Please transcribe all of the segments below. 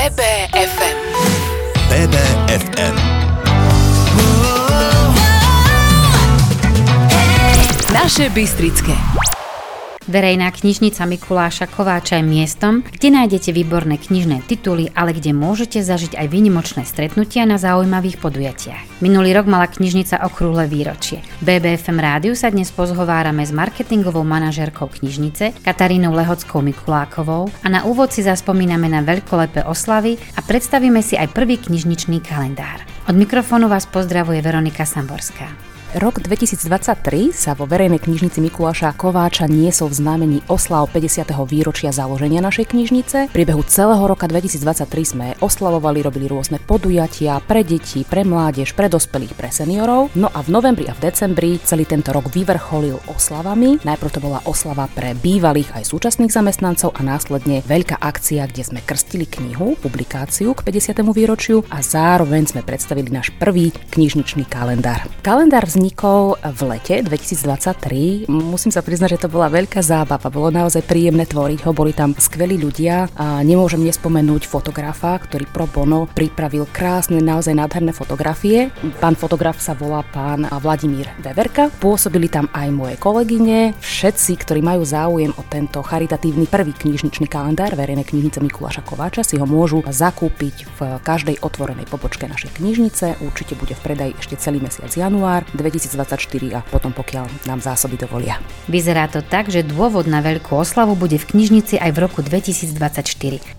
BB FM. BB FM. Naše bystrické. Verejná knižnica Mikuláša Kováča je miestom, kde nájdete výborné knižné tituly, ale kde môžete zažiť aj výnimočné stretnutia na zaujímavých podujatiach. Minulý rok mala knižnica okrúhle výročie. BB FM rádiu sa dnes pozhovárame s marketingovou manažérkou knižnice Katarínou Lehotskou Mikulákovou a na úvod si zaspomíname na veľkolepé oslavy a predstavíme si aj prvý knižničný kalendár. Od mikrofónu vás pozdravuje Veronika Samborská. Rok 2023 sa vo verejnej knižnici Mikuláša Kováča niesol v znamení oslav 50. výročia založenia našej knižnice. V priebehu celého roka 2023 sme oslavovali, robili rôzne podujatia pre deti, pre mládež, pre dospelých, pre seniorov. No a v novembri a v decembri celý tento rok vyvrcholil oslavami. Najprv to bola oslava pre bývalých aj súčasných zamestnancov a následne veľká akcia, kde sme krstili knihu, publikáciu k 50. výročiu a zároveň sme predstavili náš prvý knižničný kalendár. Kalendár vznikol v lete 2023. Musím sa priznať, že to bola veľká zábava. Bolo naozaj príjemné tvoriť ho, boli tam skvelí ľudia a nemôžem nespomenúť fotografa, ktorý pro bono pripravil krásne, naozaj nádherné fotografie. Pán fotograf sa volá pán Vladimír Veverka. Pôsobili tam aj moje kolegyne. Všetci, ktorí majú záujem o tento charitatívny prvý knižničný kalendár verejnej knižnice Mikuláša Kováča, si ho môžu zakúpiť v každej otvorenej pobočke našej knižnice. Určite bude v predaji ešte celý mesiac január 2024 a potom pokiaľ nám zásoby dovolia. Vyzerá to tak, že dôvod na veľkú oslavu bude v knižnici aj v roku 2024.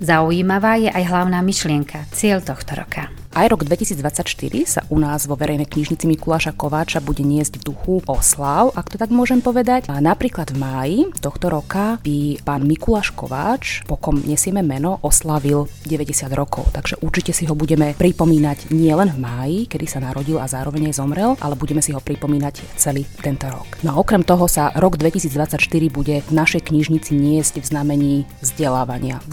Zaujímavá je aj hlavná myšlienka, cieľ tohto roka. Aj rok 2024 sa u nás vo verejnej knižnici Mikuláša Kováča bude niesť v duchu oslav, ak to tak môžem povedať. A napríklad v máji tohto roka by pán Mikuláš Kováč, po kom nesieme meno, oslavil 90 rokov. Takže určite si ho budeme pripomínať nielen v máji, kedy sa narodil a zároveň aj zomrel, ale budeme si ho pripomínať celý tento rok. No a okrem toho sa rok 2024 bude v našej knižnici niesť v znamení vzdelávania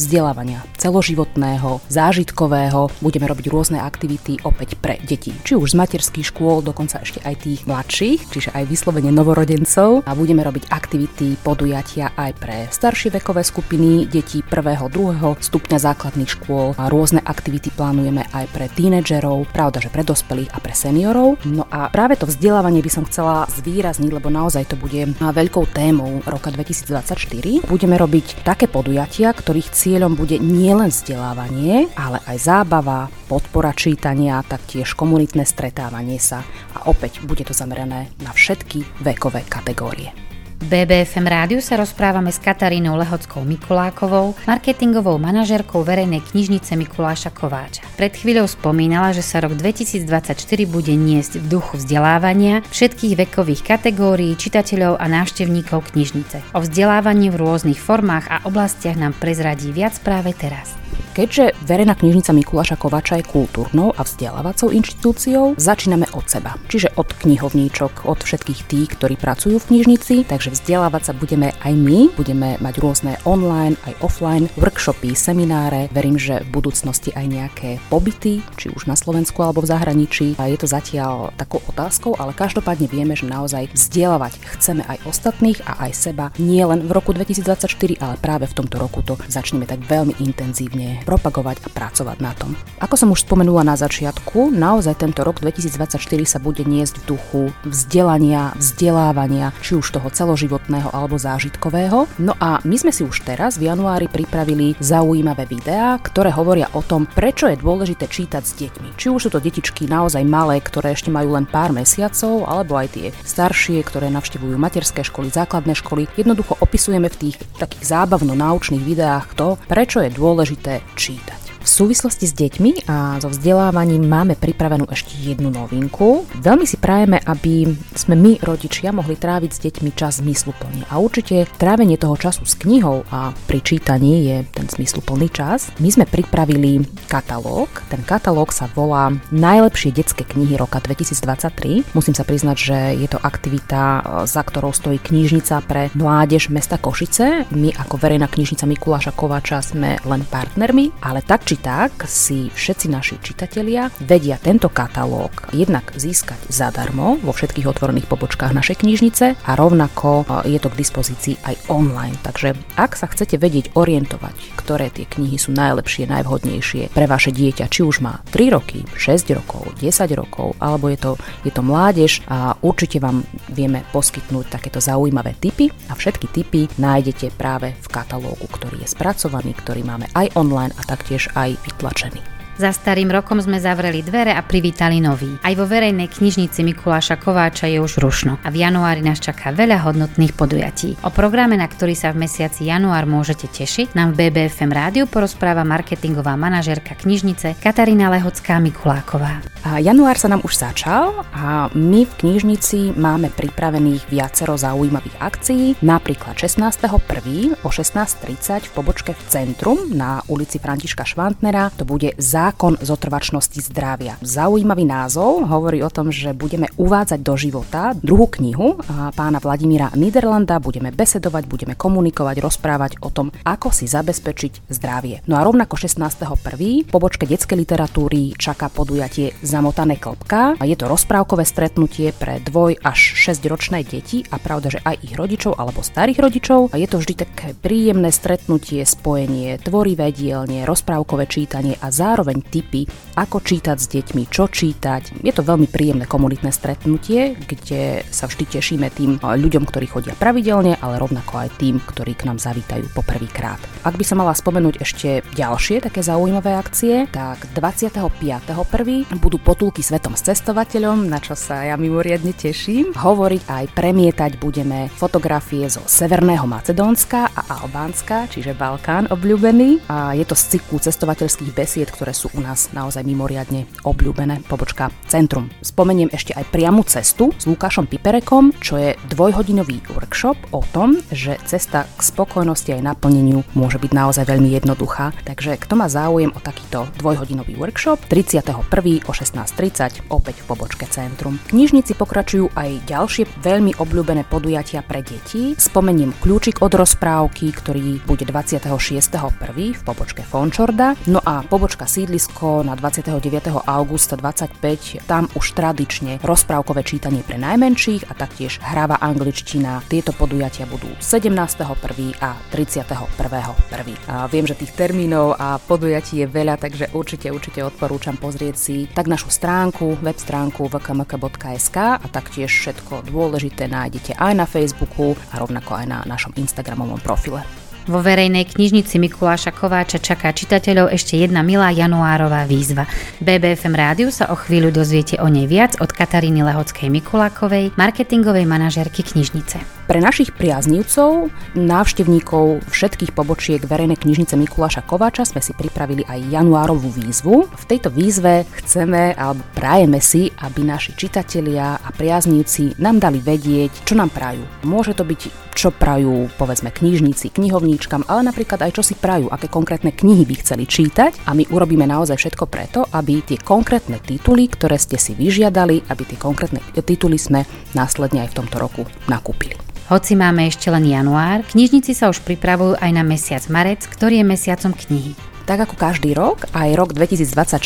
celoživotného, zážitkového. Budeme robiť rôzne aktivity opäť pre deti, či už z materských škôl, dokonca ešte aj tých mladších, čiže aj vyslovene novorodencov, a budeme robiť aktivity, podujatia aj pre staršie vekové skupiny, detí 1., 2. stupňa základných škôl, a rôzne aktivity plánujeme aj pre tínedžerov, pravdaže pre dospelých a pre seniorov. No a práve to vzdelávanie by som chcela zvýrazniť, lebo naozaj to bude veľkou témou roka 2024. Budeme robiť také podujatia, ktorých cieľom bude nielen vzdelávanie, ale aj zábava, podpora čítania, taktiež komunitné stretávanie sa, a opäť bude to zamerané na všetky vekové kategórie. V BB FM rádiu sa rozprávame s Katarínou Lehotskou Mikulákovou, marketingovou manažérkou verejnej knižnice Mikuláša Kováča. Pred chvíľou spomínala, že sa rok 2024 bude niesť v duchu vzdelávania všetkých vekových kategórií čitateľov a návštevníkov knižnice. O vzdelávaní v rôznych formách a oblastiach nám prezradí viac práve teraz. Keďže verejná knižnica Mikuláša Kováča je kultúrnou a vzdelávacou inštitúciou, začíname od seba. Čiže od knihovníčok, od všetkých tých, ktorí pracujú v knižnici, takže vzdelávať sa budeme aj my. Budeme mať rôzne online aj offline workshopy, semináre. Verím, že v budúcnosti aj nejaké pobyty, či už na Slovensku alebo v zahraničí. A je to zatiaľ takou otázkou, ale každopádne vieme, že naozaj vzdelávať chceme aj ostatných a aj seba, nielen v roku 2024, ale práve v tomto roku to začneme tak veľmi intenzívne propagovať a pracovať na tom. Ako som už spomenula na začiatku, naozaj tento rok 2024 sa bude niesť v duchu vzdelania, vzdelávania, či už toho celoživotného alebo zážitkového. No a my sme si už teraz v januári pripravili zaujímavé videá, ktoré hovoria o tom, prečo je dôležité čítať s deťmi. Či už sú to detičky naozaj malé, ktoré ešte majú len pár mesiacov, alebo aj tie staršie, ktoré navštevujú materské školy, základné školy. Jednoducho opisujeme v tých takých zábavno-naučných videách to, prečo je dôležité čítať. V súvislosti s deťmi a so vzdelávaním máme pripravenú ešte jednu novinku. Veľmi si prajeme, aby sme my, rodičia, mohli tráviť s deťmi čas zmysluplne. A určite trávenie toho času s knihou a pri čítaní je ten zmysluplný čas. My sme pripravili katalóg. Ten katalóg sa volá Najlepšie detské knihy roka 2023. Musím sa priznať, že je to aktivita, za ktorou stojí knižnica pre mládež mesta Košice. My ako verejná knižnica Mikuláša Kováča sme len partnermi, ale tak či tak si všetci naši čitatelia vedia tento katalóg jednak získať zadarmo vo všetkých otvorených pobočkách našej knižnice a rovnako je to k dispozícii aj online. Takže ak sa chcete vedieť orientovať, ktoré tie knihy sú najlepšie, najvhodnejšie pre vaše dieťa, či už má 3 roky, 6 rokov, 10 rokov, alebo je to mládež, a určite vám vieme poskytnúť takéto zaujímavé tipy a všetky tipy nájdete práve v katalógu, ktorý je spracovaný, ktorý máme aj online a taktiež aj vytlačený. Za starým rokom sme zavreli dvere a privítali nový. Aj vo verejnej knižnici Mikuláša Kováča je už rušno a v januári nás čaká veľa hodnotných podujatí. O programe, na ktorý sa v mesiaci január môžete tešiť, nám v BB FM rádiu porozpráva marketingová manažérka knižnice Katarína Lehotská Mikuláková. Január sa nám už začal a my v knižnici máme pripravených viacero zaujímavých akcií, napríklad 16.1. o 16.30 v pobočke v centrum na ulici Františka Švantnera. To bude Zákon zotrvačnosti zdravia. Zaujímavý názov hovorí o tom, že budeme uvádzať do života druhú knihu pána Vladimíra Niderlanda, budeme besedovať, budeme komunikovať, rozprávať o tom, ako si zabezpečiť zdravie. No a rovnako 16.1. v pobočke detskej literatúry čaká podujatie Zamotané klobka. Je to rozprávkové stretnutie pre 2 až 6 ročné deti a pravda, že aj ich rodičov alebo starých rodičov. Je to vždy také príjemné stretnutie, spojenie tvorivé dielne, rozprávkové čítanie a zároveň tipy, ako čítať s deťmi, čo čítať. Je to veľmi príjemné komunitné stretnutie, kde sa vždy tešíme tým ľuďom, ktorí chodia pravidelne, ale rovnako aj tým, ktorí k nám zavítajú poprvýkrát. Ak by som mala spomenúť ešte ďalšie také zaujímavé akcie, tak 25.1. budú potulky svetom s cestovateľom, na čo sa ja mimoriadne teším. Hovoriť aj premietať budeme fotografie zo Severného Macedónska a Albánska, čiže Balkán obľúbený. A je to z cyklu cestovateľských besied, ktoré sú u nás naozaj mimoriadne obľúbené, pobočka Centrum. Spomeniem ešte aj priamu cestu s Lukášom Piperekom, čo je dvojhodinový workshop o tom, že cesta k spokojnosti aj naplneniu môže byť naozaj veľmi jednoduchá. Takže kto má záujem o takýto dvojhodinový workshop, 31. o 16.30 opäť v pobočke Centrum. Knižnici pokračujú aj ďalšie veľmi obľúbené podujatia pre deti. Spomeniem Kľúčik od rozprávky, ktorý bude 26.1. v pobočke Fončorda. No a pobočka Sídlisko na 29. augusta 25, tam už tradične rozprávkové čítanie pre najmenších a taktiež hravá angličtina. Tieto podujatia budú 17.1. a 31.1. A viem, že tých termínov a podujatí je veľa, takže určite odporúčam pozrieť si tak našu stránku, web stránku vkmk.sk a taktiež všetko dôležité nájdete aj na Facebooku a rovnako aj na našom Instagramovom profile. Vo verejnej knižnici Mikuláša Kováča čaká čitateľov ešte jedna milá januárová výzva. BB FM rádiu sa o chvíľu dozviete o nej viac od Kataríny Lehockej Mikulákovej, marketingovej manažérky knižnice. Pre našich priaznivcov, návštevníkov všetkých pobočiek verejnej knižnice Mikuláša Kováča sme si pripravili aj januárovú výzvu. V tejto výzve chceme alebo prajeme si, aby naši čitatelia a priaznivci nám dali vedieť, čo nám prajú. Môže to byť, čo prajú povedzme knižnici, knihovníčkam, ale napríklad aj čo si prajú, aké konkrétne knihy by chceli čítať a my urobíme naozaj všetko preto, aby tie konkrétne tituly, ktoré ste si vyžiadali, aby tie konkrétne tituly sme následne aj v tomto roku nakúpili. Hoci máme ešte len január, knižníci sa už pripravujú aj na mesiac marec, ktorý je mesiacom knihy. Tak ako každý rok, aj rok 2024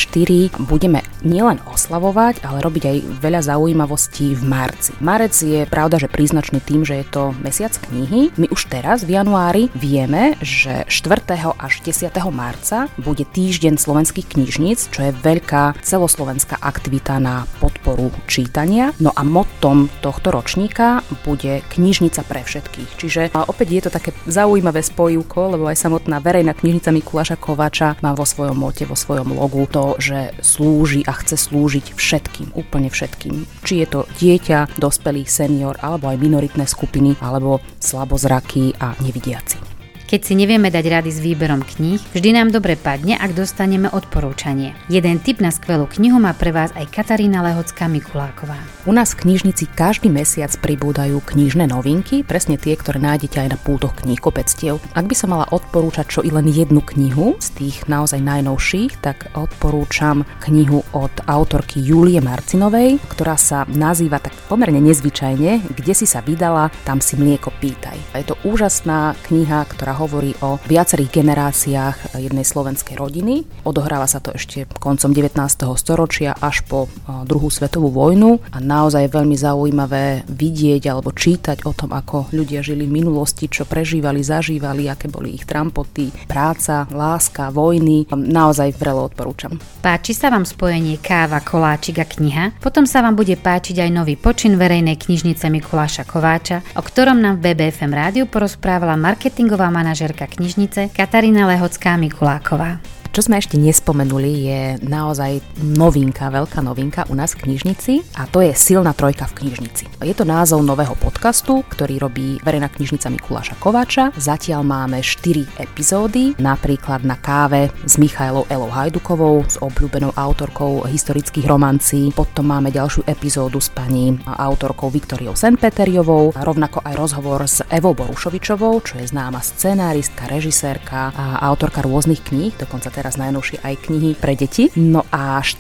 budeme nielen oslavovať, ale robiť aj veľa zaujímavostí v marci. Marec je pravda, že príznačný tým, že je to mesiac knihy. My už teraz v januári vieme, že 4. až 10. marca bude týždeň slovenských knižníc, čo je veľká celoslovenská aktivita na podporu čítania. No a mottom tohto ročníka bude knižnica pre všetkých. Čiže opäť je to také zaujímavé spojivko, lebo aj samotná verejná knižnica Mikuláša Kováča má vo svojom mote, vo svojom logu to, že slúži a chce slúžiť všetkým, úplne všetkým. Či je to dieťa, dospelý, senior, alebo aj minoritné skupiny, alebo slabozrakí a nevidiaci. Keď si nevieme dať rady s výberom kníh, vždy nám dobre padne, ak dostaneme odporúčanie. Jeden tip na skvelú knihu má pre vás aj Katarína Lehotská Mikuláková. U nás v knižnici každý mesiac pribúdajú knižné novinky, presne tie, ktoré nájdete aj na pultoch kníhkupectiev. Ak by som mala odporúčať čo i len jednu knihu z tých naozaj najnovších, tak odporúčam knihu od autorky Júlie Marcinovej, ktorá sa nazýva tak pomerne nezvyčajne Kde si sa vydala, tam si mlieko pýtaj. A je to úžasná kniha, ktorá hovorí o viacerých generáciách jednej slovenskej rodiny. Odohráva sa to ešte koncom 19. storočia až po druhú svetovú vojnu a naozaj je veľmi zaujímavé vidieť alebo čítať o tom, ako ľudia žili v minulosti, čo prežívali, zažívali, aké boli ich trampoty, práca, láska, vojny. Naozaj vrelo odporúčam. Páči sa vám spojenie káva, koláčik a kniha? Potom sa vám bude páčiť aj nový počin Verejnej knižnice Mikuláša Kováča, o ktorom nám v BB FM rádiu porozprávala marketingová manažérka knižnice Katarína Lehotská Mikuláková. Čo sme ešte nespomenuli, je naozaj novinka, veľká novinka u nás v knižnici a to je Silná trojka v knižnici. Je to názov nového podcastu, ktorý robí Verejná knižnica Mikuláša Kováča. Zatiaľ máme 4 epizódy, napríklad Na káve s Michailou Elou Hajdukovou, s obľúbenou autorkou historických romancí. Potom máme ďalšiu epizódu s pani autorkou Viktóriou Senpeteriovou, rovnako aj rozhovor s Evou Borúšovičovou, čo je známa scenáristka, režisérka a autorka rôznych kníh, dokonca teraz najnovšie aj knihy pre deti. No a 4.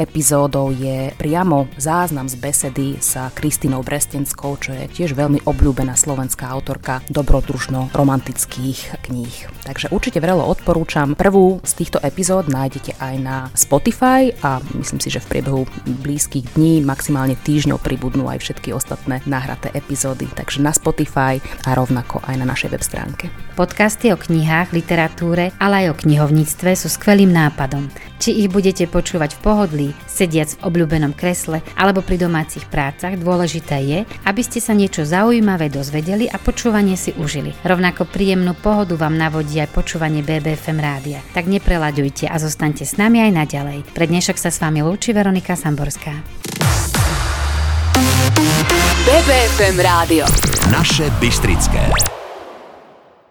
epizódou je priamo záznam z besedy sa Kristínou Brestenskou, čo je tiež veľmi obľúbená slovenská autorka dobrodružno-romantických kníh. Takže určite veľmi odporúčam. Prvú z týchto epizód nájdete aj na Spotify a myslím si, že v priebehu blízkych dní, maximálne týždňov pribudnú aj všetky ostatné nahraté epizódy. Takže na Spotify a rovnako aj na našej web stránke. Podcasty o knihách, literatúre, ale aj o knihovníctve sú skvelým nápadom. Či ich budete počúvať v pohodlí, sediac v obľúbenom kresle alebo pri domácich prácach, dôležité je, aby ste sa niečo zaujímavé dozvedeli a počúvanie si užili. Rovnako príjemnú pohodu vám navodí aj počúvanie BB FM rádia. Tak neprelaďujte a zostaňte s nami aj naďalej. Pre dnešok sa s vami lúči Veronika Samborská. BB FM rádio. Naše Bystrické.